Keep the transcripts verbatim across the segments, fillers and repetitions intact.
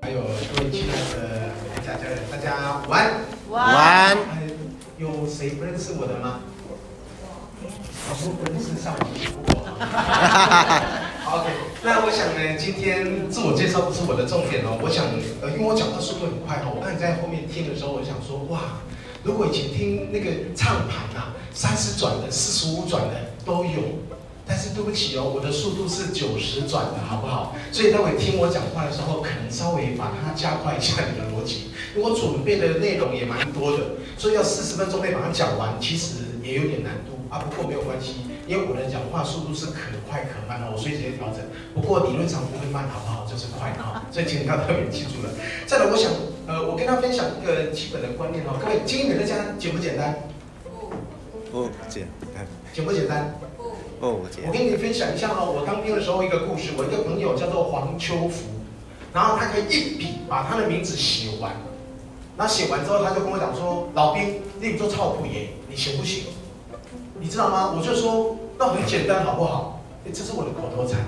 还有各位亲爱的家家人，大家午安。午安。有谁不认识我的吗？我说不认识，上网搜我。OK， 那我想呢，今天自我介绍不是我的重点哦。我想，呃，因为我讲话速度很快哦，我看你在后面听的时候，我想说，哇，如果以前听那个唱盘啊，三十转的、四十五转的都有，但是对不起哦，我的速度是九十转的，好不好？所以待会听我讲话的时候，可能稍微把它加快一下你的逻辑，因为我准备的内容也蛮多的，所以要四十分钟内把它讲完，其实也有点难度啊。不过没有关系。因为我的讲话速度是可快可慢的，我所以直接调整。不过理论上不会慢，好不好？就是快哈，所以请大家特别记住了。再来，我想，呃，我跟他分享一个基本的观念哦，各位，经营给大家简不简单？不简单。简不简单？不不简单。我跟你分享一下哦，我当兵的时候一个故事。我一个朋友叫做黄秋福，然后他可以一笔把他的名字写完。那写完之后，他就跟我讲说：“老兵，你不做操不耶，你行不行？”你知道吗？我就说那很简单，好不好？哎，这是我的口头禅，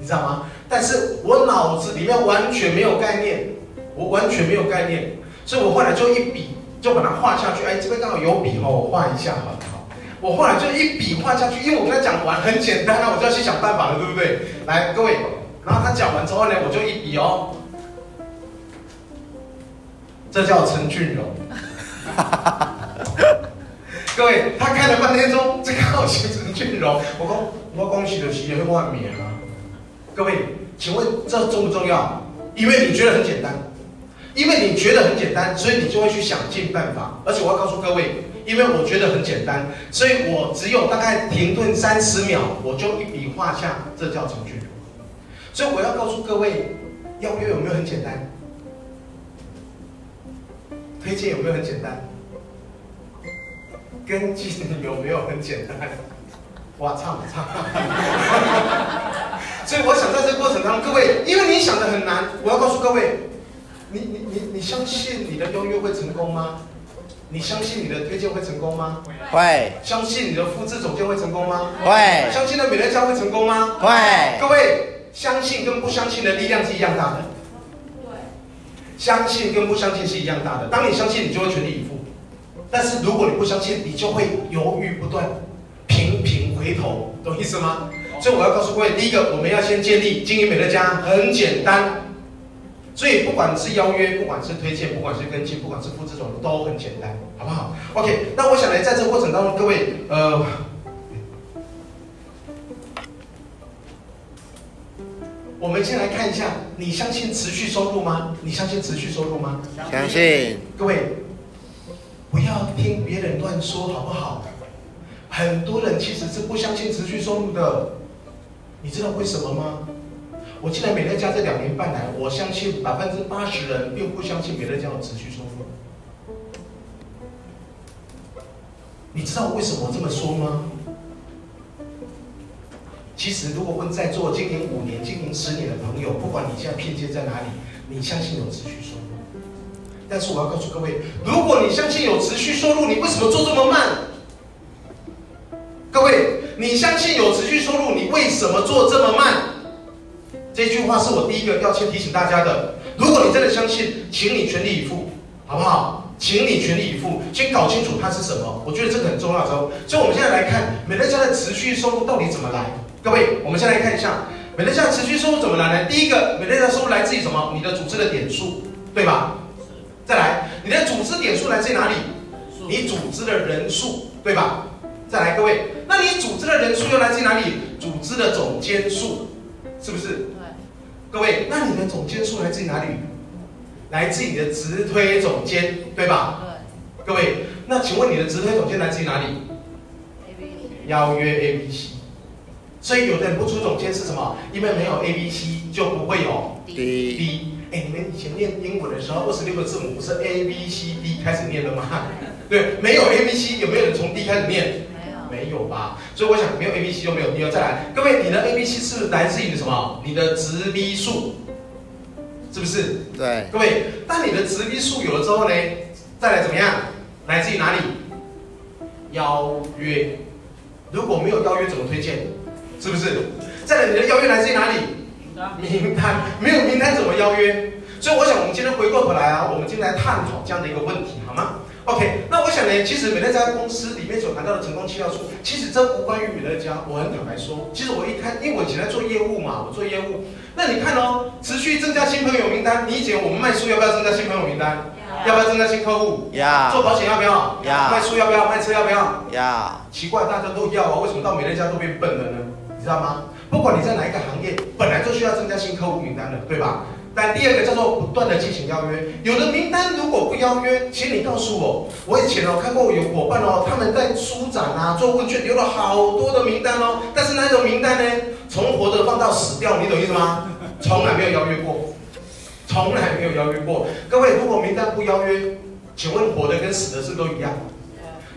你知道吗？但是我脑子里面完全没有概念，我完全没有概念，所以我后来就一笔就把它画下去。哎，这边刚好有笔哦，我画一下好不好？我后来就一笔画下去，因为我跟他讲完很简单啊，我就要去想办法了，对不对？来，各位，然后他讲完之后呢，我就一笔哦，这叫陈俊荣。各位，他看了半天钟，这个好像陈俊荣。我讲，我恭喜的企业会万免啊！各位，请问这重不重要？因为你觉得很简单，因为你觉得很简单，所以你就会去想尽办法。而且我要告诉各位，因为我觉得很简单，所以我只有大概停顿三十秒，我就一笔画下，这叫陈俊荣。所以我要告诉各位，邀约有没有很简单？推荐有没有很简单？跟进有没有很简单？哇，差不差？所以我想在这过程当中，各位，因为你想的很难，我要告诉各位，你你你你相信你的邀约会成功吗？你相信你的推荐会成功吗？会。相信你的复制总监会成功吗？会。相信的美乐家会成功吗？会。各位，相信跟不相信的力量是一样大的。对。相信跟不相信是一样大的。当你相信，你就会全力以赴。但是如果你不相信，你就会犹豫不断，频频回头，懂意思吗？所以我要告诉各位，第一个，我们要先建立经营美乐家，很简单。所以不管是邀约，不管是推荐，不管是跟进，不管是复制，这种都很简单，好不好 ？OK， 那我想来在这过程当中，各位，呃，我们先来看一下，你相信持续收入吗？你相信持续收入吗？相信。各位。不要听别人乱说，好不好？很多人其实是不相信持续收入的，你知道为什么吗？我进来美乐家这两年半来，我相信百分之八十人并不相信美乐家有持续收入。你知道为什么这么说吗？其实，如果问在座经营五年、经营十年的朋友，不管你现在偏见在哪里，你相信有持续收入。但是我要告诉各位，如果你相信有持续收入，你为什么做这么慢？各位，你相信有持续收入，你为什么做这么慢？这句话是我第一个要先提醒大家的。如果你真的相信，请你全力以赴，好不好？请你全力以赴，先搞清楚它是什么。我觉得这个很重要。之后，所以我们现在来看美乐家的持续收入到底怎么来。各位，我们先来看一下美乐家的持续收入怎么来呢？第一个，美乐家收入来自于什么？你的组织的点数，对吧？再来，你的组织点数来自于哪里？你组织的人数，对吧？再来，各位，那你组织的人数又来自于哪里？组织的总监数，是不是？对。各位，那你的总监数来自于哪里？来自你的直推总监，对吧？对。各位，那请问你的直推总监来自于哪里？ A B C。邀约 A B C。所以有的人不出总监是什么？因为没有 A B C 就不会有 D。哎，你们以前念英文的时候，二十六个字母不是 A B C D 开始念的吗？对，没有 A B C， 有没有人从 D 开始念？没有，没有吧？所以我想，没有 A B C 就没有 D。再来，各位，你的 A B C 是来自于什么？你的直 B 数，是不是？对。各位，当你的直 B 数有了之后呢，再来怎么样？来自于哪里？邀约。如果没有邀约，怎么推荐？是不是？再来，你的邀约来自于哪里？名单，没有名单怎么邀约？所以我想，我们今天回过头来啊，我们今天来探讨这样的一个问题，好吗 ？OK， 那我想呢，其实美乐家公司里面所谈到的成功七要素，其实这无关于美乐家。我很坦白说，其实我一开，因为我以前在做业务嘛，我做业务，那你看哦，持续增加新朋友名单，你以前我们卖书要不要增加新朋友名单？ Yeah. 要不要增加新客户？ Yeah. 做保险要不要？ Yeah. 卖书要不要？卖车要不要？ Yeah. 奇怪，大家都要啊，为什么到美乐家都变笨了呢？你知道吗？不管你在哪一个行业，本来就需要增加新客户名单的，对吧？ 但第二个叫做不断的进行邀约，有的名单如果不邀约，请你告诉我。我以前哦看过有伙伴哦，他们在书展啊做问卷留了好多的名单哦，但是那种名单呢，从活着放到死掉，你懂意思吗？从来没有邀约过，从来没有邀约过。各位，如果名单不邀约，请问活的跟死的是不是都一样？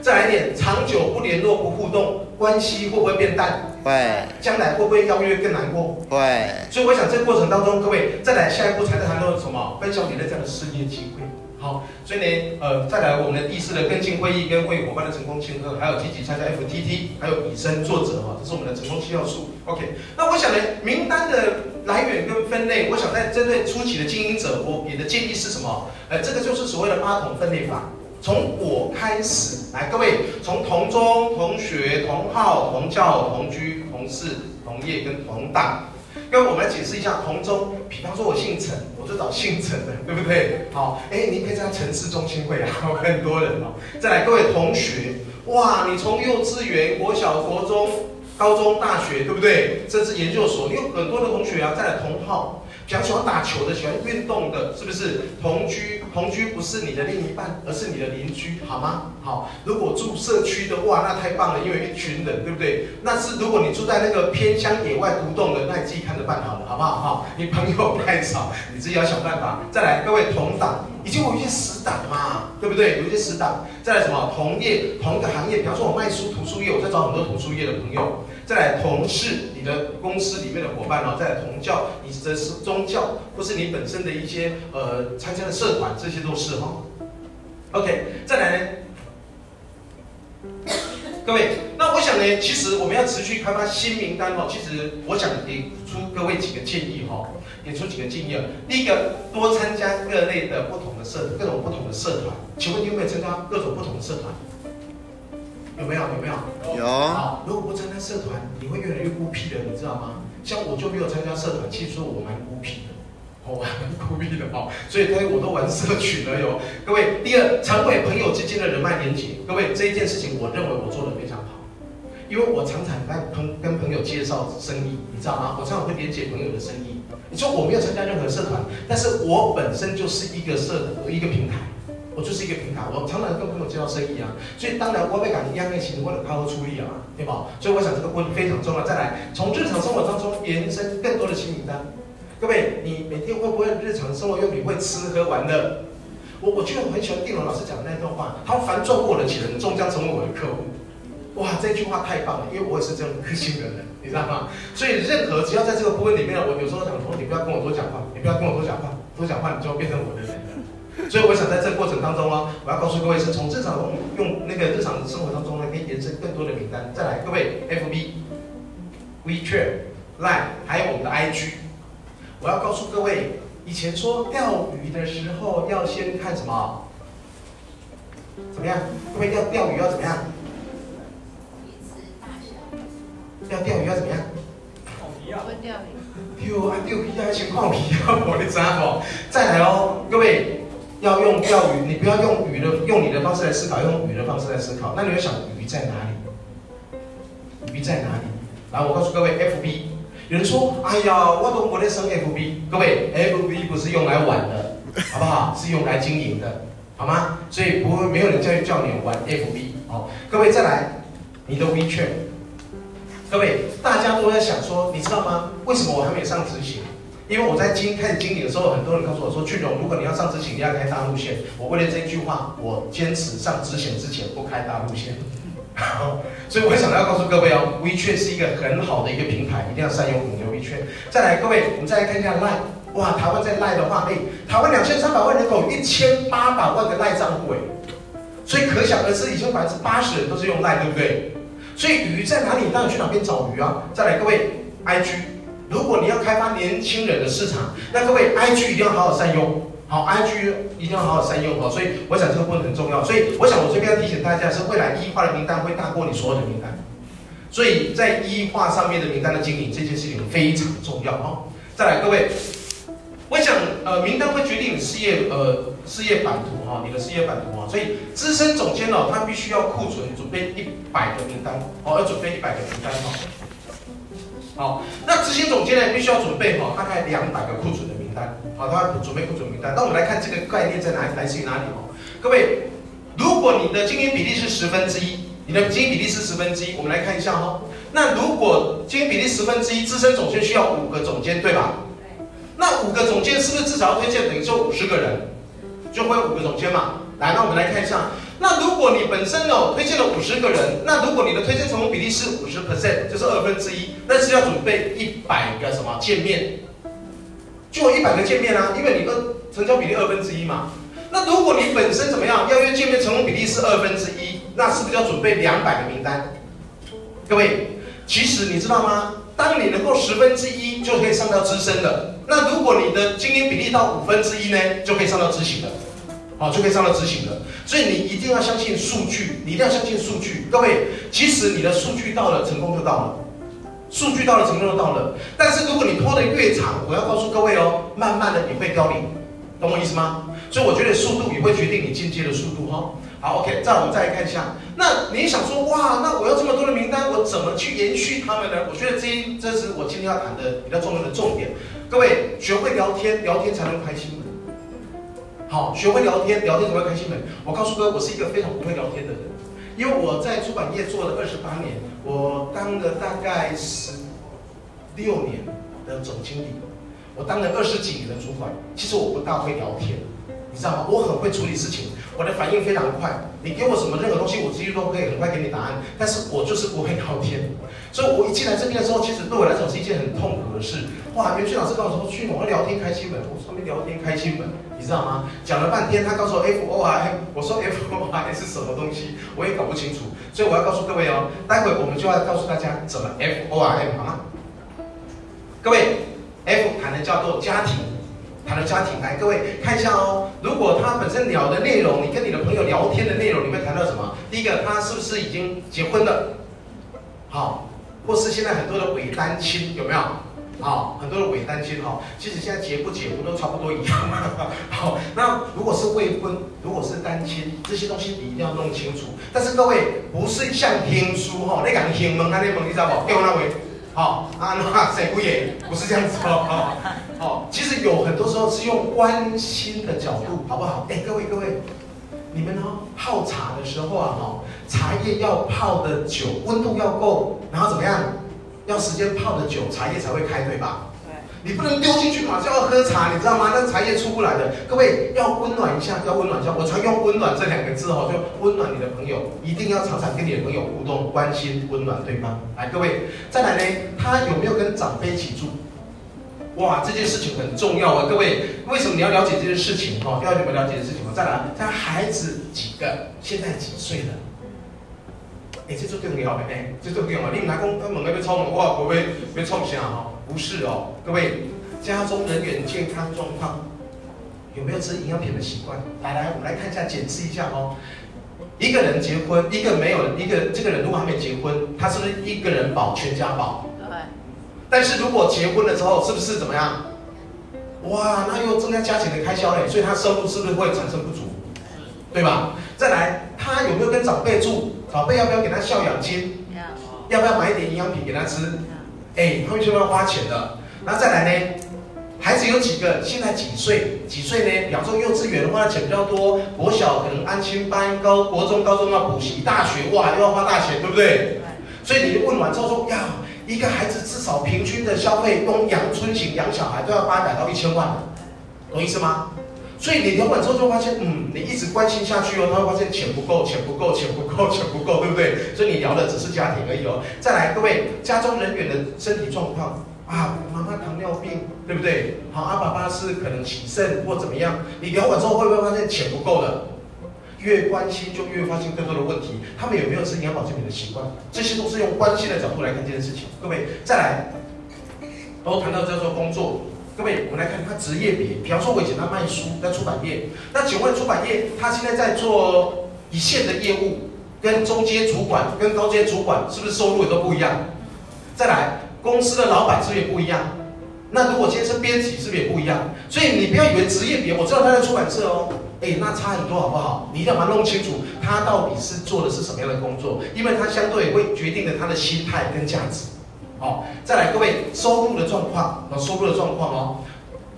再来一点，长久不联络不互动，关系会不会变淡？ 会，将来会不会邀约更难过？会，所以我想这个过程当中，各位再来下一步才在谈论什么？分享你的这样的事业机会。好，所以呢，呃，再来我们的第四的跟进会议跟为伙伴的成功签合，还有积极参加 F T T， 还有以身作则哈，这是我们的成功七要素。OK， 那我想呢，名单的来源跟分类，我想在针对初期的经营者，我给的建议是什么？呃，这个就是所谓的八桶分类法。 从我开始，来各位，从同宗、同学、同好、同教、同居、同事、同业跟同党。各位，我们来解释一下同宗。比方说，我姓陈，我就找姓陈的，对不对？好，哎，你可以参加城市中心会啊，有很多人哦。再来，各位同学，哇，你从幼稚园、国小、国中、高中、大学，对不对？甚至研究所，你有很多的同学啊。再来，同好。 比较喜欢打球的，喜欢运动的，是不是？同居，同居不是你的另一半，而是你的邻居，好吗？好，如果住社区的，哇，那太棒了，因为一群人，对不对？那是如果你住在那个偏乡野外独栋的，那你自己看着办好了，好不好？哈，你朋友太少，你自己要想办法。再来，各位同党，已经有一些死党嘛，对不对？有一些死党。再来什么？同业，同一个行业，比方说我卖书图书业，我在找很多图书业的朋友。再来，同事。 你的公司里面的伙伴哦，再来同教，你的是宗教，或是你本身的一些呃参加的社团，这些都是哈、哦。OK， 再来呢，各位，那我想呢，其实我们要持续开发新名单哦。其实我想给出各位几个建议哈、哦，给出几个建议啊。第一个，多参加各类的不同的社，各种不同的社团。请问你有没有参加各种不同的社团？ 有没有？有没有？有。好，如果不参加社团，你会越来越孤僻的，你知道吗？像我就没有参加社团，其实我蛮孤僻的，我蛮孤僻的哦。所以，各位我都玩社群了哟。各位，第二，常为朋友之间的人脉连结。各位，这一件事情，我认为我做得非常好，因为我常常在朋跟朋友介绍生意，你知道吗？我常常会连接朋友的生意。你说我没有参加任何社团，但是我本身就是一个社一个平台。 我就是一个平台，我常常跟朋友介绍生意啊，所以当然我被感一样的情，我得好好处理啊，对吧？所以我想这个问题非常重要。再来，从日常生活当中延伸更多的新名单。各位，你每天会不会日常生活用品会吃喝玩乐？我我觉得我很喜欢定龙老师讲的那段话，他凡赚过我的钱，终将成为我的客户。哇，这句话太棒了，因为我也是这样的个性的人，你知道吗？所以任何只要在这个部分里面，我有时候想说，你不要跟我多讲话，你不要跟我多讲话，多讲话你就会变成我的人。 所以我想在这个过程当中哦，我要告诉各位是从日常用用那个日常生活当中呢，可以延伸更多的名单。再来，各位 ，F B、WeChat、Line， 还有我们的 I G。我要告诉各位，以前说钓鱼的时候要先看什么？怎么样？各位要钓鱼要怎么样？要钓鱼要怎么样？钓皮啊！钓鱼。钓啊钓皮啊，先钓皮啊，我的啥哦？再来哦，各位。 要用钓鱼，你不要用鱼的，用你的方式来思考，用鱼的方式来思考。那你会想鱼在哪里？鱼在哪里？然后我告诉各位 ，F B， 有人说，哎呀，我都不在生 F B。各位 ，F B 不是用来玩的，好不好？是用来经营的，好吗？所以不会没有人教叫你玩 F B。好，各位再来，你的 WeChat， 各位大家都在想说，你知道吗？为什么我还没有上执行？ 因为我在经开始经营的时候，很多人告诉我说：“俊荣，如果你要上执行，你要开大路线。”我为了这一句话，我坚持上执行之前不开大路线。好，所以我想要告诉各位哦 ，WeChat 是一个很好的一个平台，一定要善用你的 WeChat。再来，各位，我们再来看一下 Line。哇，台湾在 Line 的话，哎，台湾两千三百万人口，一千八百万个 Line 账户，哎，所以可想而知，已经百分之八十人都是用 Line， 对不对？所以鱼在哪里？当然去哪边找鱼啊！再来，各位。I G， 如果你要开发年轻人的市场，那各位 I G 一定要好好善用，好 I G 一定要好好善用哦。所以我想这个部分很重要。所以我想我这边要提醒大家是，未来一化的名单会大过你所有的名单，所以在一化上面的名单的经营这件事情非常重要哦。再来，各位。 我想，呃，名单会决定你事业，呃，事业版图哈、哦，你的事业版图哈、哦，所以资深总监哦，他必须要库存准备一百个名单，哦，要准备一百个名单哈、哦。好，那执行总监呢，必须要准备哈、哦，大概两百个库存的名单，好、哦，他要准备库存名单。那我们来看这个概念在哪来自于哪里哦，各位，如果你的经营比例是十分之一，你的经营比例是十分之一，我们来看一下哈、哦。那如果经营比例十分之一，资深总监需要五个总监，对吧？ 那五个总监是不是至少要推荐等于说五十个人，就会五个总监嘛？来，那我们来看一下。那如果你本身哦推荐了五十个人，那如果你的推荐成功比例是五十 percent， 就是二分之一，但是要准备一百个什么见面，就一百个见面啊，因为你的成交比例二分之一嘛。那如果你本身怎么样，邀约见面成功比例是二分之一，那是不是要准备两百个名单？各位，其实你知道吗？当你能够十分之一就可以上到资深的。 那如果你的经营比例到五分之一呢，就可以上到执行了，好、哦，就可以上到执行了。所以你一定要相信数据，你一定要相信数据。各位，其实你的数据到了，成功就到了；数据到了，成功就到了。但是如果你拖得越长，我要告诉各位哦，慢慢的你会凋零，懂我意思吗？所以我觉得速度也会决定你进阶的速度哈、哦。好 ，OK， 再我们再来看一下。那你想说哇，那我要这么多的名单，我怎么去延续它们呢？我觉得这这是我今天要谈的比较重要的重点。 各位学会聊天，聊天才能开心的。好，学会聊天，聊天才会开心的。我告诉各位，我是一个非常不会聊天的人，因为我在出版业做了二十八年，我当了大概十六年的总经理，我当了二十几年的主管。其实我不大会聊天，你知道吗？我很会处理事情，我的反应非常快。你给我什么任何东西，我其实都可以很快给你答案，但是我就是不会聊天。 所以，我一进来这边的时候，其实对我来讲是一件很痛苦的事。哇，袁旭老师跟我说去，我要聊天开心门，我说聊天开心门，你知道吗？讲了半天，他告诉我 F O R M， 我说 F O R M 是什么东西，我也搞不清楚。所以我要告诉各位哦，待会我们就要告诉大家怎么 F O R M 好吗？各位 ，F 谈的叫做家庭。 谈的家庭，来各位看一下哦。如果他本身聊的内容，你跟你的朋友聊天的内容，你会谈到什么？第一个，他是不是已经结婚了？好，或是现在很多的伪单亲有没有？好，很多的伪单亲哈、哦，其实现在结不结婚都差不多一样。好，那如果是未婚，如果是单亲，这些东西你一定要弄清楚。但是各位不是像听书哈、哦，那讲听门啊，那门你知道不？给我那位。 好、哦、啊，那谁不也不是这样子哦？哦，其实有很多时候是用关心的角度，好不好？哎，各位各位，你们哦泡茶的时候啊，哦，茶叶要泡的久，温度要够，然后怎么样？要时间泡的久，茶叶才会开，对吧？对。你不能丢进去马上要喝茶，你知道吗？那茶叶出不来的。各位要温暖一下，要温暖一下。我常用“温暖”这两个字哦，就温暖你的朋友，一定要常常跟你的朋友互动，关心、温暖对方。来，各位，再来呢？ 他有没有跟长辈一起住？哇，这件事情很重要啊！各位，为什么你要了解这件事情？哦，要你们了解这件事情吗？再来，他孩子几个？现在几岁了？哎，这就重要了，哎，这就重要了。你们来讲，他问那边创哇，不会被创啥哈？不是哦，各位，家中人员健康状况有没有吃营养品的习惯？来来，我们来看一下，检视一下哦。 一个人结婚，一个没有，一个这个人如果还没结婚，他是不是一个人保全家保？对。但是如果结婚了之后，是不是怎么样？哇，那又增加家庭的开销嘞，所以他收入是不是会产生不足？对吧？再来，他有没有跟长辈住？长辈要不要给他孝养金？要。要不要买一点营养品给他吃？哎，他们就要花钱的。那再来呢？ 孩子有几个？现在几岁？几岁呢？比方说幼稚园花的钱比较多，国小可能安亲班，高国中、高中要补习，大学哇又要花大钱，对不对？所以你问完之后说呀，一个孩子至少平均的消费，用养春型养小孩都要八百到一千万，懂意思吗？所以你聊完之后就发现，嗯，你一直关心下去哦，他会发现钱不够，钱不够，钱不够，钱不够，对不对？所以你聊的只是家庭而已哦。再来，各位家中人员的身体状况。 啊，妈妈糖尿病，对不对？好，啊，爸爸是可能洗肾或怎么样。你聊完之后会不会发现钱不够了？越关心就越发现更多的问题。他们有没有吃营养保健品的习惯？这些都是用关心的角度来看这件事情。各位，再来，然后谈到叫做工作。各位，我们来看他职业别，比方说我以前他卖书，在出版业。那请问出版业，他现在在做一线的业务，跟中阶主管、跟高阶主管是不是收入也都不一样？再来，公司的老板是不是也不一样？那如果今天是编辑，是不是也不一样？所以你不要以为职业别，我知道他在出版社哦。 哎，那差很多好不好？你一定要把它弄清楚，他到底是做的是什么样的工作，因为他相对会决定了他的心态跟价值。好、哦，再来，各位收入的状况，哦，收入的状况哦。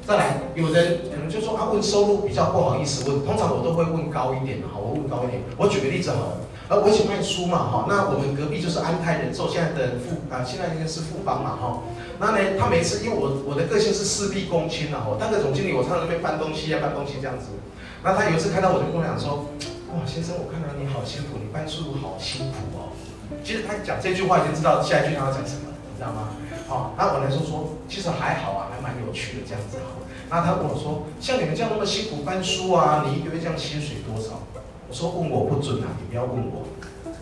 再来，有人可能就说啊，问收入比较不好意思问，通常我都会问高一点，好，我问高一点。我举个例子好了，呃，我一起卖书嘛，哈、哦，那我们隔壁就是安泰人寿现在的富啊，现在应该是富邦嘛，哈、哦。 那呢，他每次因为我我的个性是事必躬亲啊，我当个总经理，我常常在那边搬东西啊，搬东西这样子。那他有一次看到我就跟我讲说，哇，先生，我看到你好辛苦，你搬书好辛苦哦。其实他讲这句话已经知道下一句他要讲什么，你知道吗？好、哦，那我来说说，其实还好啊，还蛮有趣的这样子哈。那他问我说，像你们这样那么辛苦搬书啊，你一个月这样薪水多少？我说问我不准啊，你不要问我。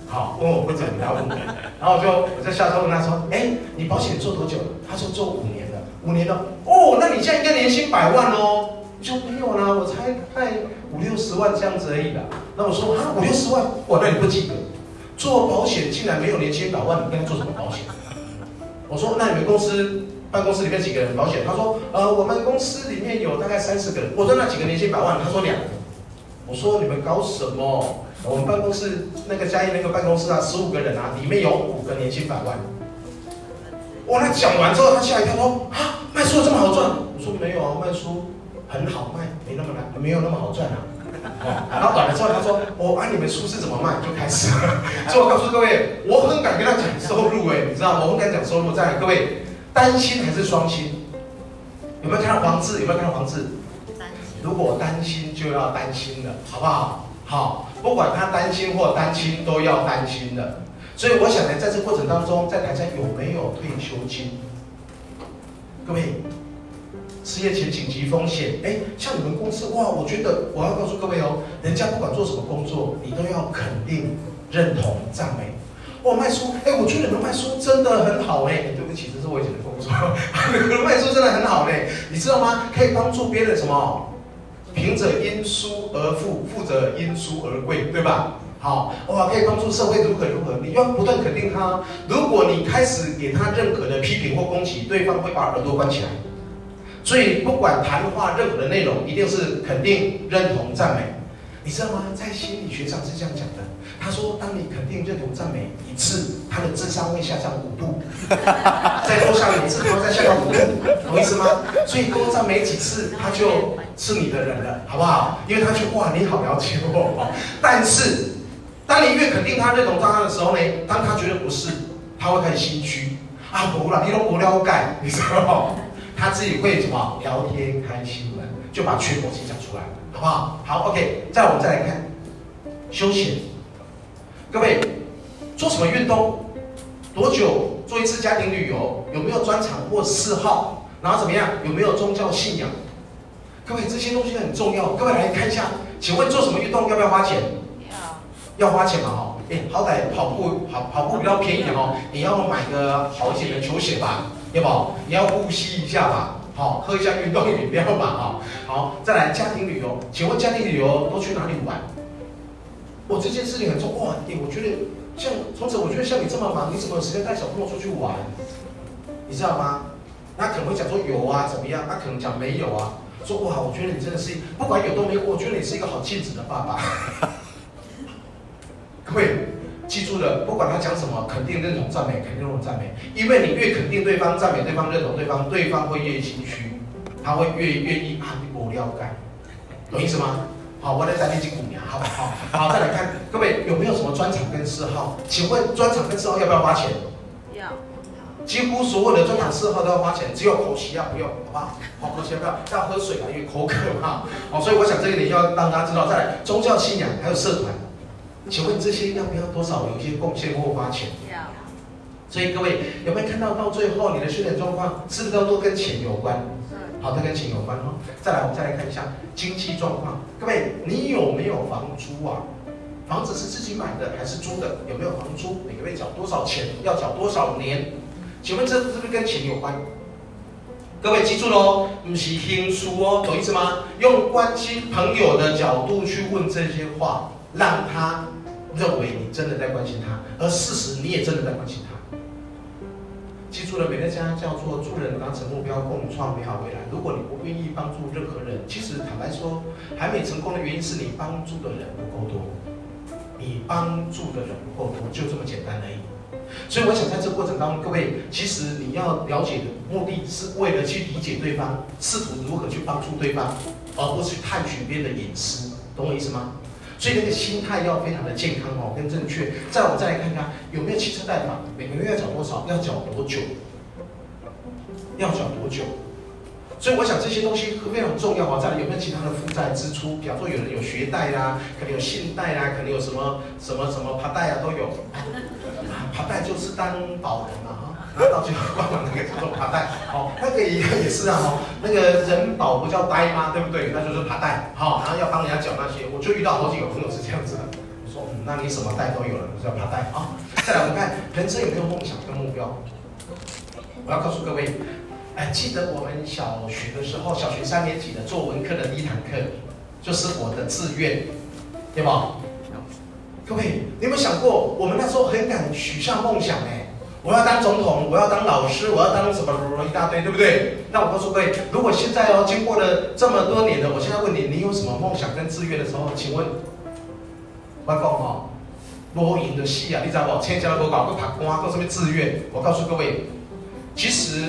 好，问我不准，他问我，然后我就我在下车问他说，哎，你保险做多久了？他说做五年了，五年了，哦，那你现在应该年薪百万哦。我说没有啦，我才大概五六十万这样子而已啦。那我说啊，五六十万，哇，那你不及格，做保险竟然没有年薪百万，你跟他做什么保险？我说那你们公司办公室里面几个人保险？他说呃，我们公司里面有大概三四个人。我说那几个年薪百万？他说两个。我说你们搞什么？ 我们办公室那个嘉义那个办公室啊，十五个人啊，里面有五个年薪百万。哇，他讲完之后，他吓一跳说：“啊，卖书这么好赚？”我说：“没有啊，卖书很好卖，没那么难，没有那么好赚啊。哦”然后完了之后，他说：“哦，啊，你们书是怎么卖？”就开始了。所以我告诉各位，我很敢跟他讲收入哎、欸，你知道吗？我很敢讲收入。再来，各位单薪还是双薪？有没有看到黄字？有没有看到黄字？如果单薪就要单薪了，好不好？好。 不管他单薪或单亲，都要担心的。所以我想呢，在这过程当中，在台下有没有退休金？各位，失业前紧急风险，哎，像你们公司哇，我觉得我要告诉各位哦，人家不管做什么工作，你都要肯定、认同、赞美。我卖书，哎，我觉得你们卖书真的很好哎。对不起，这是我以前的工作，你们卖书真的很好嘞，你知道吗？可以帮助别人什么？ 贫者因书而富，富者因书而贵，对吧？好，哇，可以帮助社会如何如何，你要不断肯定他。如果你开始给他任何的批评或攻击，对方会把耳朵关起来。所以不管谈话任何的内容，一定是肯定、认同、赞美。你知道吗？在心理学上是这样讲的。他说，当你肯定、认同、赞美一次，他的智商会下降五度。再多下一次，他会再下降五度，懂意思吗？所以多赞美几次，他就。 是你的人了，好不好？因为他觉得哇，你好了解我。但是，当你越肯定他、认同他的时候呢，当他觉得不是，他会开始心虚啊，不啦，你都不了解，你知道吗？他自己会什么聊天开心了，就把缺口先讲出来，好不好？好 ，OK。再我们再来看休闲，各位做什么运动？多久做一次家庭旅游？有没有专长或嗜好？然后怎么样？有没有宗教信仰？ 各位，这些东西很重要。各位来看一下，请问做什么运动要不要花钱？要，要花钱嘛哈、哦。哎，好歹跑步跑跑步比较便宜哦，你要买个好一点的球鞋吧，对不？你要呼吸一下吧，好、哦，喝一下运动饮料吧，哈、哦。好，再来家庭旅游，请问家庭旅游都去哪里玩？我、哦、这件事情很重要，哇，哎，我觉得像从此我觉得像你这么忙，你怎么有时间带小朋友出去玩？你知道吗？那可能会讲说有啊，怎么样？那可能讲没有啊。 说哇，我觉得你真的是不管有都没有，我觉得你是一个好尽职的爸爸。各位记住了，不管他讲什么，肯定认同赞美，肯定认同赞美，因为你越肯定对方、赞美对方、认同对方，对方会越心虚，他会越愿意啊，我了解，懂意思吗？好，我来再练几股苗，好不好？好，再来看各位有没有什么专长跟嗜好？请问专长跟嗜好要不要花钱？要。 几乎所有的专长嗜好都要花钱，只有口渴啊不用，好不好？好，口渴不要，要喝水啊，因为口渴嘛。哦，所以我想这一点要让大家知道。再来，宗教信仰还有社团，请问这些要不要多少有一些贡献或花钱？要。所以各位有没有看到到最后你的训练状况是不是都跟钱有关？好，都跟钱有关哦。再来，我们再来看一下经济状况。各位，你有没有房租啊？ 房子是自己买的还是租的？有没有房租？每个月缴多少钱？要缴多少年？请问这是不是跟钱有关？各位记住喽，不是听书哦，懂意思吗？用关心朋友的角度去问这些话，让他认为你真的在关心他，而事实你也真的在关心他。 记住了没？那家叫做助人达成目标，共创美好未来。如果你不愿意帮助任何人，其实坦白说，还没成功的原因是你帮助的人不够多，你帮助的人不够多，就这么简单而已。所以我想在这过程当中，各位其实你要了解的目的是为了去理解对方，试图如何去帮助对方，而不是去探寻别人的隐私，懂我意思吗？所以那个心态要非常的健康哦，跟正确。再我们再来看看有没有汽车贷款，每个月要缴多少，要缴多久，要缴多久。所以我想这些东西非常重要啊。再来有没有其他的负债支出，比方说有人有学贷啦、啊，可能有信贷啦、啊，可能有什么什么什么趴贷啊都有。趴贷就是担保人嘛、啊。 拿到最后关完那个叫做爬贷，哦，那个一样也是啊，哦，那个人保不叫呆吗？对不对？那就是爬贷，好、哦，然后要帮人家缴那些，我就遇到好几个朋友是这样子的。我说，嗯，那你什么贷都有了，你叫爬贷啊、哦。再来，我们看人生有没有梦想跟目标？我要告诉各位，哎，记得我们小学的时候，小学三年级的作文课的第一堂课，就是我的志愿，对吧？各位，你有没有想过，我们那时候很敢许下梦想哎、欸？ 我要当总统，我要当老师，我要当什么一大堆，对不对？那我告诉各位，如果现在哦，经过了这么多年的，我现在问你，你有什么梦想跟志愿的时候，请问，我讲哦，无用的戏啊，你知道不？千家多搞，搁爬瓜，搁什么志愿？我告诉各位，其实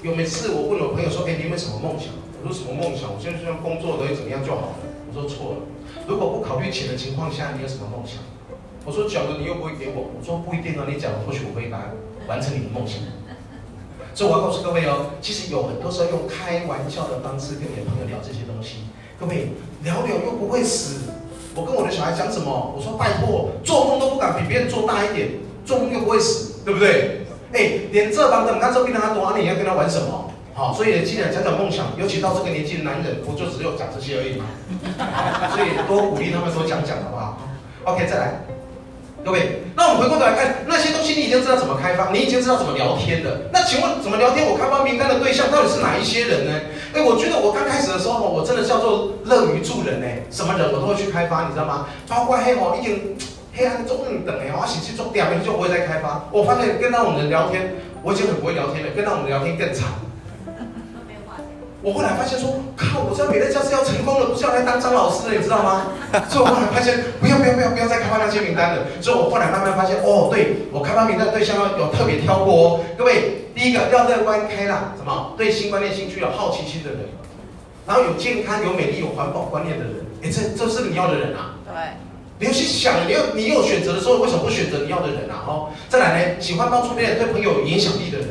有每次我问我朋友说，哎，你有没有什么梦想？我说什么梦想？我现在就像工作的怎么样就好了。我说错了，如果不考虑钱的情况下，你有什么梦想？ 我说缴了你又不会给我，我说不一定啊，你讲或许我会来完成你的梦想。所以我要告诉各位哦，其实有很多时候用开玩笑的方式跟你的朋友聊这些东西，各位聊聊又不会死。我跟我的小孩讲什么？我说拜托，做梦都不敢比别人做大一点，做梦又不会死，对不对？哎，连这帮的，你看这边他多，你要跟他玩什么？ 好、哦，所以既然讲讲梦想，尤其到这个年纪的男人，不就只有讲这些而已嘛。所以多鼓励他们多讲讲，好不好 ？OK， 再来。 各位，那我们回过头来看那些东西，你已经知道怎么开发，你已经知道怎么聊天的。那请问怎么聊天？我开发名单的对象到底是哪一些人呢？哎，我觉得我刚开始的时候，我真的叫做乐于助人呢，什么人我都会去开发，你知道吗？包括黑哦，已经黑暗中等哎，我喜气中点名就不会再开发。我发现跟那种人聊天，我已经很不会聊天了，跟那种人聊天更惨。我后来发现说，靠，我在美乐家是要成功的，不是要来当张老师的，你知道吗？所以我后来发现，不要不要不要不要再开发那些名单了。所以我后来慢慢发现，哦，对我开发名单的对象有特别挑过哦。各位，第一个要乐观开朗，什么对新观念、兴趣有好奇心的人，然后有健康、有美丽、有环保观念的人，哎，这这是你要的人啊。对，你要去想，你有你有选择的时候，为什么不选择你要的人啊？哦，再来呢，喜欢帮助别人、对朋友有影响力的人。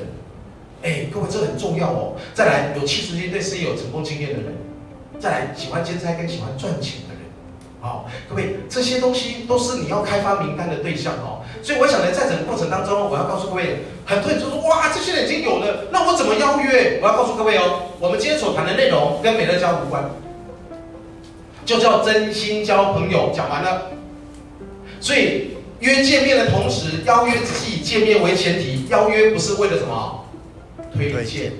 哎，各位，这很重要哦。再来，有企图心、对事业有成功经验的人，再来喜欢兼差跟喜欢赚钱的人，好、哦，各位，这些东西都是你要开发名单的对象哦。所以我想呢，在整个过程当中，我要告诉各位，很多人就说哇，这些人已经有了，那我怎么邀约？我要告诉各位哦，我们今天所谈的内容跟美乐家无关，就叫真心交朋友。讲完了，所以约见面的同时，邀约只是以见面为前提，邀约不是为了什么？ 推荐，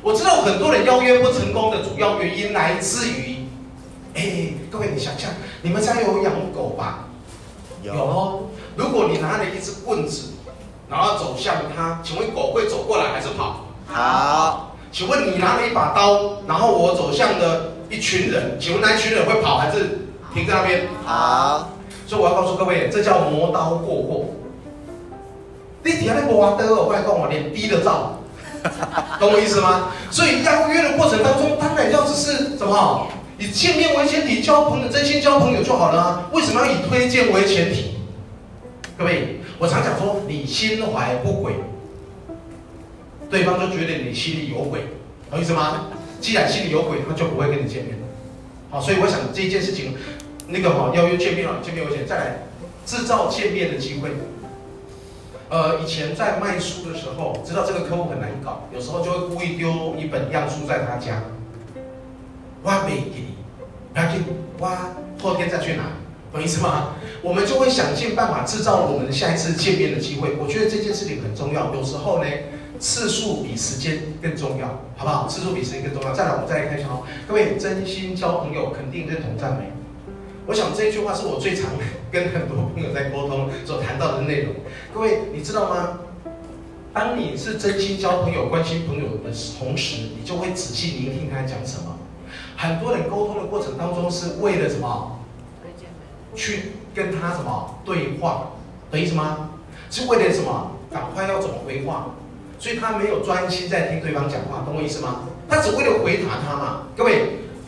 我知道很多人邀约不成功的主要原因来自于，哎，各位你想想，你们家有养狗吧？有。有哦。如果你拿了一支棍子，然后走向它，请问狗会走过来还是跑？好。请问你拿了一把刀，然后我走向了一群人，请问那一群人会跑还是停在那边？好。所以我要告诉各位，这叫磨刀霍霍。你底下那个挖刀，我来讲哦，连逼都照。 懂我意思吗？所以邀约的过程当中，当然要只是什么？以见面为前提，交朋友，真心交朋友就好了啊。为什么要以推荐为前提？各位，我常讲说，你心怀不轨，对方就觉得你心里有鬼，懂意思吗？既然心里有鬼，他就不会跟你见面了。好，所以我想这一件事情，那个哈、哦、邀约见面了，见面为前提，再来制造见面的机会。 呃，以前在卖书的时候，知道这个客户很难搞，有时候就会故意丢一本样书在他家，我没给你，不要紧，我后天再去拿，懂意思吗？我们就会想尽办法制造我们下一次见面的机会。我觉得这件事情很重要。有时候呢，次数比时间更重要，好不好？次数比时间更重要。再来，我们再来看一下哦，各位真心交朋友，肯定认同赞美。我想这一句话是我最常跟很多朋友在沟通所谈到的内容。各位，你知道吗？当你是真心交朋友、关心朋友的同时，你就会仔细聆听他讲什么。很多人沟通的过程当中是为了什么？去跟他什么对话，懂意思吗？是为了什么？赶快要怎么回话？所以他没有专心在听对方讲话，懂我意思吗？他只为了回答他嘛。各位，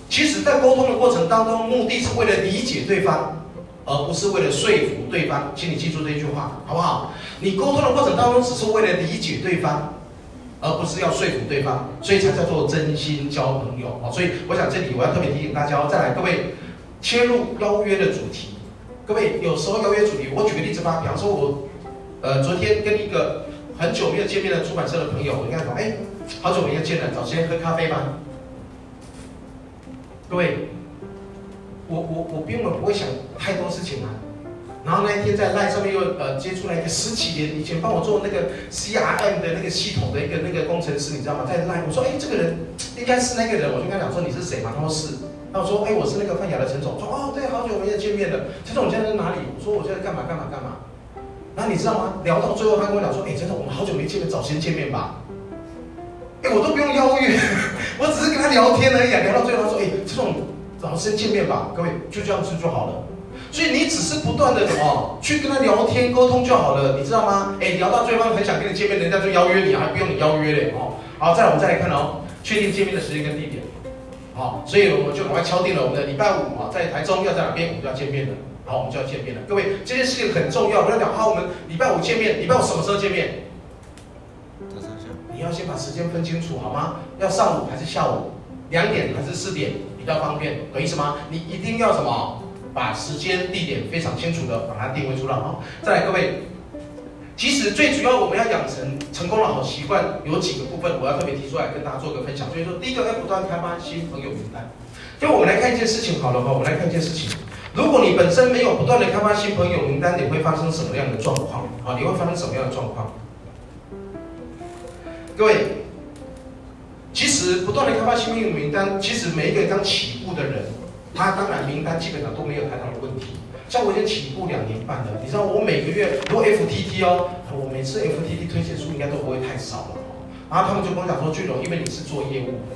其实，在沟通的过程当中，目的是为了理解对方，而不是为了说服对方。请你记住这句话，好不好？你沟通的过程当中，只是为了理解对方，而不是要说服对方，所以才叫做真心交朋友啊。所以，我想这里我要特别提醒大家，再来，各位切入邀约的主题。各位，有时候邀约主题，我举个例子吧，比方说我，呃，昨天跟一个很久没有见面的出版社的朋友，我跟他讲，哎，好久没有见了，找时间喝咖啡吧。各位，我我我根本不会想太多事情啊。然后那一天在 LINE 上面又呃接触了一个十几年以前帮我做那个 C R M 的那个系统的一个那个工程师，你知道吗？在 LINE 我说，哎，这个人应该是那个人，我就跟他讲说你是谁嘛？他说是。那我说，哎，我是那个泛亚的陈总。说哦，对，好久没有见面了。陈总，你现在在哪里？我说我现在干嘛干嘛干嘛。然后你知道吗？聊到最后，他跟我讲说：“哎、欸，真的，我们好久没见面，早先见面吧。欸”哎，我都不用邀约，我只是跟他聊天而已、啊。聊到最后，他说：“哎、欸，这种早先见面吧，各位就这样子就好了。”所以你只是不断的什么去跟他聊天沟通就好了，你知道吗？哎、欸，聊到对方很想跟你见面，人家就邀约你，还不用你邀约嘞哦。好，再来我们再来看哦，确定见面的时间跟地点。好，所以我们就赶快敲定了我们的礼拜五啊，在台中要在哪边，我们就要见面了。好，我们就要见面了。各位，这件事情很重要。不要讲啊，我们礼拜五见面，礼拜五什么时候见面？早上下午。你要先把时间分清楚，好吗？要上午还是下午？两点还是四点比较方便，懂意思吗？你一定要什么？把时间、地点非常清楚的把它定位出来啊。再来，各位，其实最主要我们要养成成功的好习惯，有几个部分我要特别提出来跟大家做个分享。所以说，第一个要不断开发新朋友名单。因为我们来看一件事情好了哈，我们来看一件事情。如果你本身没有不断的开发新朋友名单，你会发生什么样的状况？啊，你会发生什么样的状况？各位，其实不断的开发新朋友名单，其实每一个刚起步的人，他当然名单基本上都没有太大的问题。像我已经起步两年半了，你知道我每个月如果 F T T 哦，我每次 F T T 推荐书应该都不会太少了。然后他们就跟我讲说，俊荣，因为你是做业务的。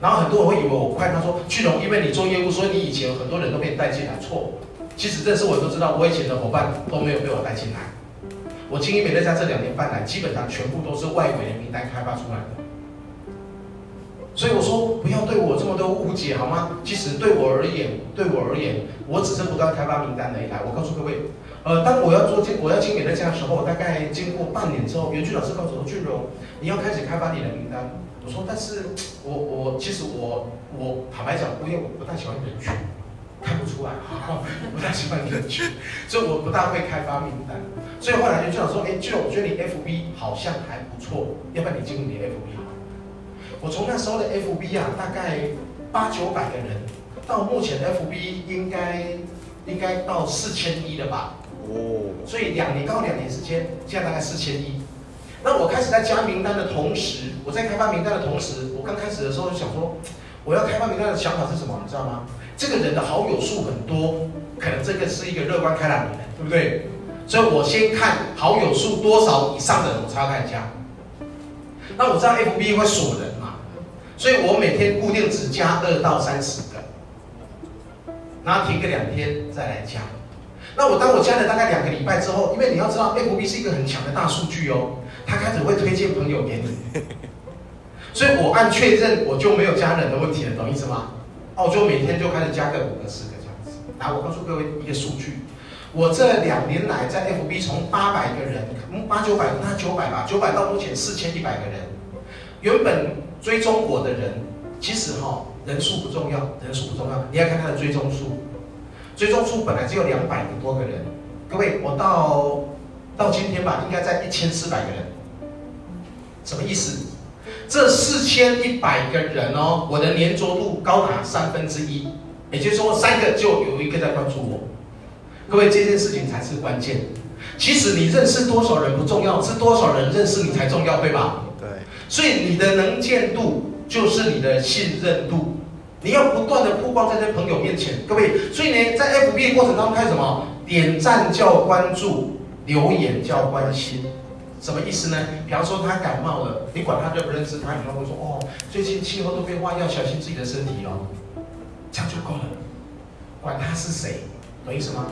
然后很多人会以为我快，他说巨龙，因为你做业务，所以你以前很多人都被你带进来，错。其实这事我都知道，我以前的伙伴都没有被我带进来。我经营美乐家这两年半来，基本上全部都是外围的名单开发出来的。所以我说不要对我这么多误解好吗？其实对我而言，对我而言，我只是不断开发名单而已。来，我告诉各位，呃，当我要做经我要经营美乐家的时候，大概经过半年之后，袁俊老师告诉我，巨龙，你要开始开发你的名单。我说，但是我我其实我我坦白讲，因为我不太喜欢人群，看不出来，哈哈，不太喜欢人群，所以我不大会开发名单。所以后来就想说，哎，就我觉得你 F B 好像还不错，要不然你进入你的 F B 好。我从那时候的 F B 啊，大概八九百个人，到目前 F B 应该应该到四千一了吧？哦，所以两年刚好两年时间，现在大概四千一。那我开始在加名单的同时，我在开发名单的同时，我刚开始的时候就想说，我要开发名单的想法是什么？你知道吗？这个人的好友数很多，可能这个是一个乐观开朗的人，对不对？所以我先看好友数多少以上的人，我才要开始加。那我知道 F B 会锁人嘛，所以我每天固定只加二到三十个，然后停个两天再来加。那我当我加了大概两个礼拜之后，因为你要知道 F B 是一个很强的大数据哦，它开始会推荐朋友给你，所以我按确认我就没有加人的问题了，懂意思吗？哦，我就每天就开始加个五个、十个这样子。来，我告诉各位一个数据，我这两年来在 F B 从八百个人，八九百，那九百吧，九百到目前四千一百个人，原本追踪我的人，其实哈、哦、人数不重要，人数不重要，你要看他的追踪数。追踪数本来只有两百多个人，各位，我到到今天吧，应该在一千四百个人，什么意思？这四千一百个人哦，我的粘着度高达三分之一，也就是说三个就有一个在关注我。各位，这件事情才是关键。其实你认识多少人不重要，是多少人认识你才重要，对吧？对。所以你的能见度就是你的信任度，你要不断的曝光在这些朋友面前，各位。所以呢，在 F B 的过程当中，看什么？点赞叫关注，留言叫关心。 什么意思呢？比方说他感冒了，你管他认不认识他，你会说哦，最近气候都变化，要小心自己的身体哦，这样就够了，管他是谁，懂意思吗？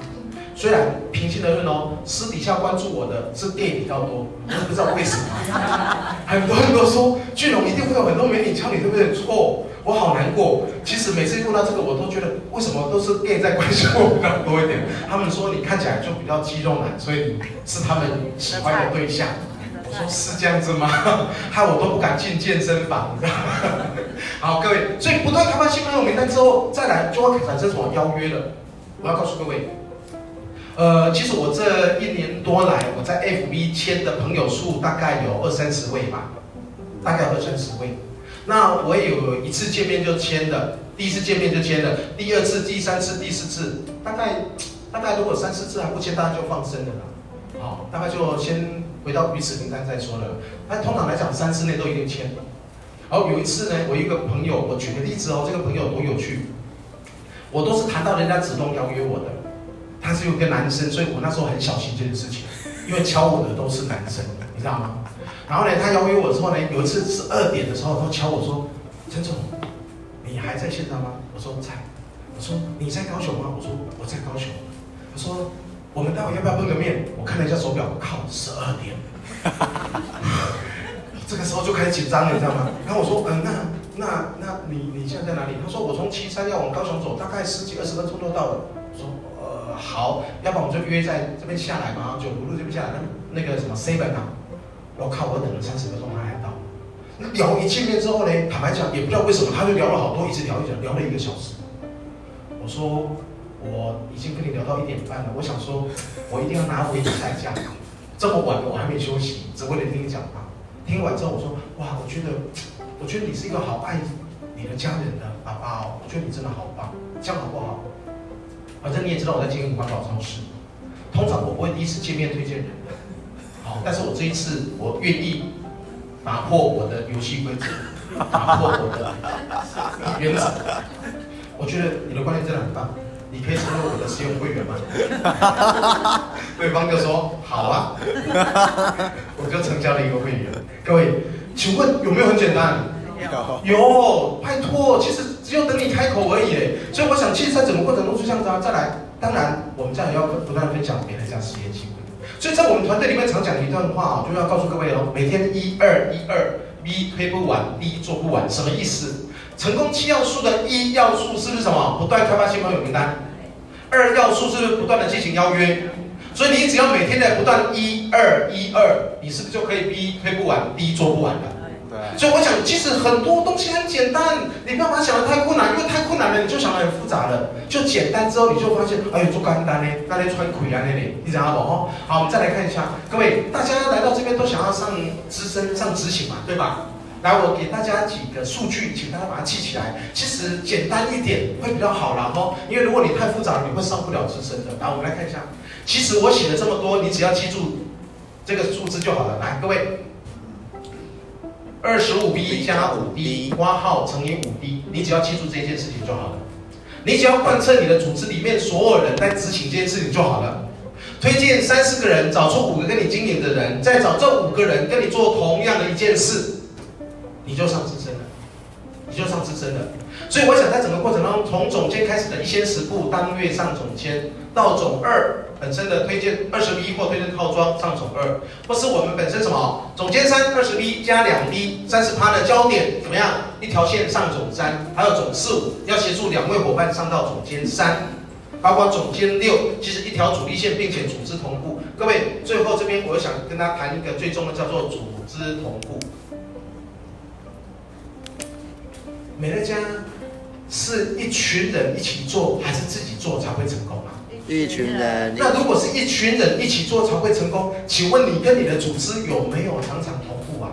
虽然平心而论哦，私底下关注我的是 gay 比较多，我不知道为什么，很多人都说俊龙一定会有很多美女敲你，对不对？错，我好难过。其实每次问到这个，我都觉得为什么都是 gay 在关心我比较多一点？他们说你看起来就比较肌肉男，所以是他们喜欢的对象。 我说是这样子吗？害我都不敢进健身房，你知道吗？好，各位，所以不断开发新朋友名单之后，再来就会产生什么邀约了。我要告诉各位，呃，其实我这一年多来，我在 F B 签的朋友数大概有二三十位吧，大概有二三十位。那我也有一次见面就签的，第一次见面就签的，第二次、第三次、第四次，大概大概如果三四次还不签，大家就放生了啦。好，大概就先。 回到彼此名单再说了，但通常来讲，三次内都一定签了。然后有一次呢，我一个朋友，我举个例子哦，这个朋友多有趣，我都是谈到人家主动邀约我的，他是有个男生，所以我那时候很小心这件事情，因为敲我的都是男生，你知道吗？然后呢，他邀约我之后呢，有一次是二点的时候，他敲我说：“陈总，你还在现场吗？”我说在。我说你在高雄吗？我说我在高雄。他说。 我们待会要不要碰个面？我看了一下手表，靠，十二点。这个时候就开始紧张了，你知道吗？然后我说，嗯、呃，那那那你你现在在哪里？他说我从七三要往高雄走，大概十几二十分钟就到了。我说，呃，好，要不然我们就约在这边下来嘛，九如路这边下来，那那个什么 seven 啊。我靠，我等了三十分钟他还到。那聊一见面之后呢，坦白讲也不知道为什么，他就聊了好多，一直聊一直聊了一个小时。我说。 我已经跟你聊到一点半了，我想说，我一定要拿回比赛价。这么晚了，我还没休息，只为了听你讲话。听完之后，我说，哇，我觉得，我觉得你是一个好爱你的家人的爸爸哦，我觉得你真的好棒，这样好不好？反正你也知道我在经营环保超市，通常我不会第一次见面推荐人的，好，但是我这一次我愿意打破我的游戏规则，打破我的原则。我觉得你的观念真的很棒。 你可以成为我的使用会员吗？对方就说好啊，我就成交了一个会员。各位，请问有没有很简单？有，拜托，其实只有等你开口而已。所以我想，其实在整个过程中就这样子啊。再来，当然我们这样也要不断分享别人家实验机会。所以在我们团队里面常讲一段话啊，就要告诉各位哦，每天一二一二 ，B 推不完 ，D 做不完，什么意思？ 成功七要素的一要素是不是什么？不断开发新朋友名单。二要素是不断的进行邀约，所以你只要每天在不断一二一二，你是不是就可以 B 推不完 ，D 做不完了？对。所以我想，其实很多东西很简单，你不要把它想得太困难，因为太困难了你就想得很复杂了。就简单之后你就发现，哎呦，做干单呢，那天穿盔啊那里，你知道不？哦，好，我们再来看一下，各位大家来到这边都想要上资深、上执行嘛，对吧？ 来，我给大家几个数据，请大家把它记起来。其实简单一点会比较好啦，哦，因为如果你太复杂了，你会上不了资深的。来，我们来看一下。其实我写了这么多，你只要记住这个数字就好了。来，各位，二十五 B 加五 D 括号乘以五 D， 你只要记住这件事情就好了。你只要贯彻你的组织里面所有人在执行这件事情就好了。 推荐三十个人，找出五个跟你经营的人，再找这五个人跟你做同样的一件事。 你就上资深了，你就上资深了。所以我想，在整个过程当中，从总监开始的一些十步，当月上总监，到总二本身的推荐二十 B 或推荐套装上总二，或是我们本身什么总监三二十 B 加两 D 三十趴的焦点怎么样？一条线上总三，还有总四五，要协助两位伙伴上到总监三，包括总监六，其实一条主力线，并且组织同步。各位，最后这边我想跟大家谈一个最重要的，叫做组织同步。 美乐家是一群人一起做，还是自己做才会成功啊？一群人。那如果是一群人一起做才会成功，请问你跟你的组织有没有常常同步啊？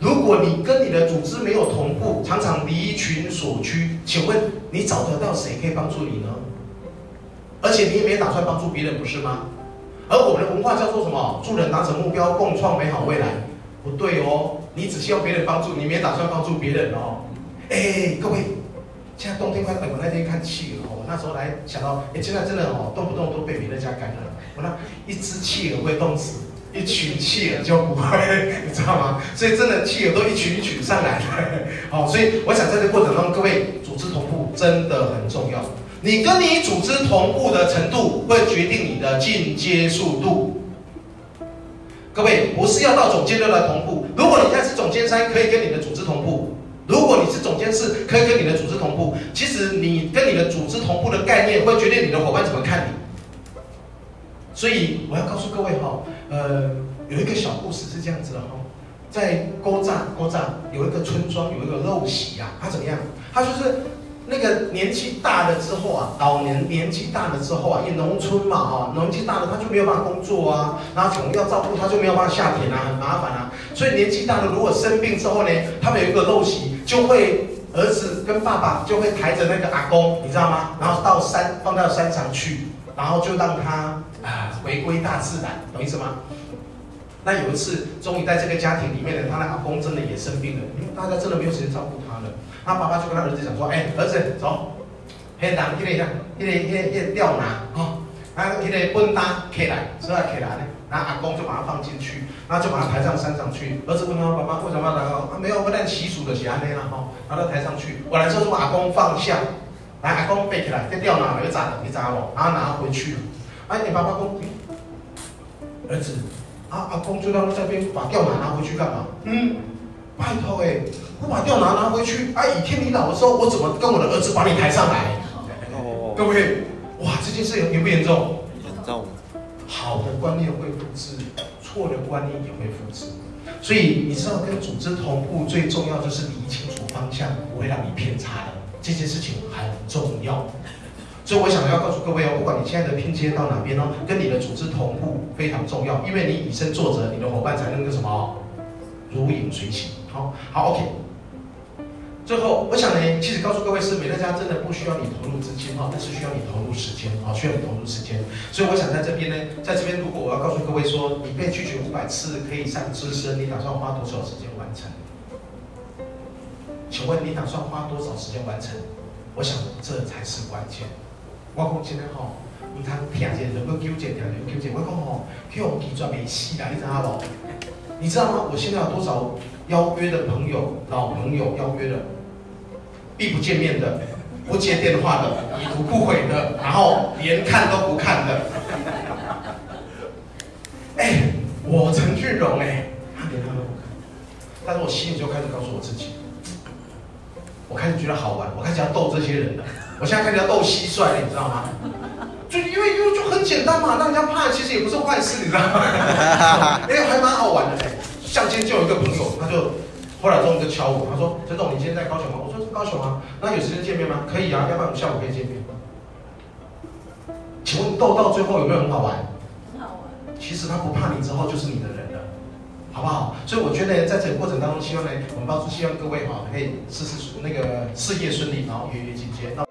如果你跟你的组织没有同步，常常离群所居，请问你找得到谁可以帮助你呢？而且你也没打算帮助别人，不是吗？而我们的文化叫做什么？助人达成目标，共创美好未来。不对哦，你只希望别人帮助，你没打算帮助别人哦。哎，各位，现在冬天快到，我那天看企鹅哦，我那时候来想到，哎，现在真的哦，动不动都被别人家感染了。我那一只企鹅会冻死，一群企鹅就不会，你知道吗？所以真的企鹅都一群一群上来了。好、哦，所以我想在这个过程中，各位组织同步真的很重要。 你跟你组织同步的程度，会决定你的进阶速度。各位，不是要到总监六来同步。如果你现在是总监三，可以跟你的组织同步；如果你是总监四，可以跟你的组织同步。其实你跟你的组织同步的概念，会决定你的伙伴怎么看你。所以我要告诉各位哈、哦，呃，有一个小故事是这样子的哈、哦，在勾扎勾扎有一个村庄有一个陋习啊，他怎么样？他就是。 那个年纪大了之后啊，老年年纪大了之后啊，因为农村嘛哈、哦，年纪大了他就没有办法工作啊，然后宠物要照顾他就没有办法下田啊，很麻烦啊。所以年纪大了如果生病之后呢，他们有一个陋习，就会儿子跟爸爸就会抬着那个阿公，你知道吗？然后到山放到山上去，然后就让他啊回归大自然，懂意思吗？ 那有一次，终于在这个家庭里面呢，他的阿公真的也生病了，因为大家真的没有时间照顾他了。他爸爸就跟他儿子讲说：“哎、欸，儿子，走，黑拿，一个、一个、一个、一个吊拿啊，啊，一个笨担起来，是吧？起来呢，然后阿公就把它放进去，然后就把它抬上山上去。儿子问他爸爸为什么要抬高？啊，没有，不但习俗的是安尼啦吼，然后抬上去。我来说是把阿公放下，来，阿公背起来，这吊拿有扎的，你扎我，然后拿回去。哎、啊，你爸爸公，儿子。” 啊，阿公就让这边把吊拿拿回去干嘛？嗯，拜托哎、欸，我把吊拿拿回去，啊，以天你老的时候，我怎么跟我的儿子把你抬上来？哦，各位，哇，这件事严不严重？严重。好的观念会复制，错的观念也会复制，所以你知道跟组织同步最重要就是理清楚方向，不会让你偏差的，这件事情很重要。 所以我想要告诉各位哦，不管你现在的拼接到哪边哦，跟你的组织同步非常重要，因为你以身作则，你的伙伴才能够什么如影随形。好，好 ，OK。最后，我想呢，其实告诉各位是美乐家真的不需要你投入资金哈，但是需要你投入时间啊，需要你投入时间。所以我想在这边呢，在这边如果我要告诉各位说，你被拒绝五百次可以上资深，你打算花多少时间完成？请问你打算花多少时间完成？我想这才是关键。 我讲真诶吼，唔通听者人够纠结，听人纠结。我讲吼，去互拒绝袂死啦，你知影无？你知道吗？我现在有多少邀约的朋友、老朋友邀约的，避不见面的，不接电话的，已读不回的，然后连看都不看的。哎、欸，我陈俊荣哎、欸，他连看都不看，但是我心里就开始告诉我自己，我开始觉得好玩，我开始要逗这些人了。 我现在开始要斗蟋蟀了，你知道吗？就因为因为就很简单嘛，让人家怕其实也不是坏事，你知道吗？哎欸，还蛮好玩的嘞、欸。像今天就有一个朋友，他就后来终于就敲我，他说：“陈总，你今天在高雄吗？”我说：“是高雄啊。”那有时间见面吗？可以啊，要不然我们下午可以见面。请问斗到最后有没有很好玩？很好玩。其实他不怕你之后就是你的人了，好不好？所以我觉得在整个过程当中，希望呢，我们帮助希望各位哈、喔、可以事事那个事业顺利，然后月月进阶。那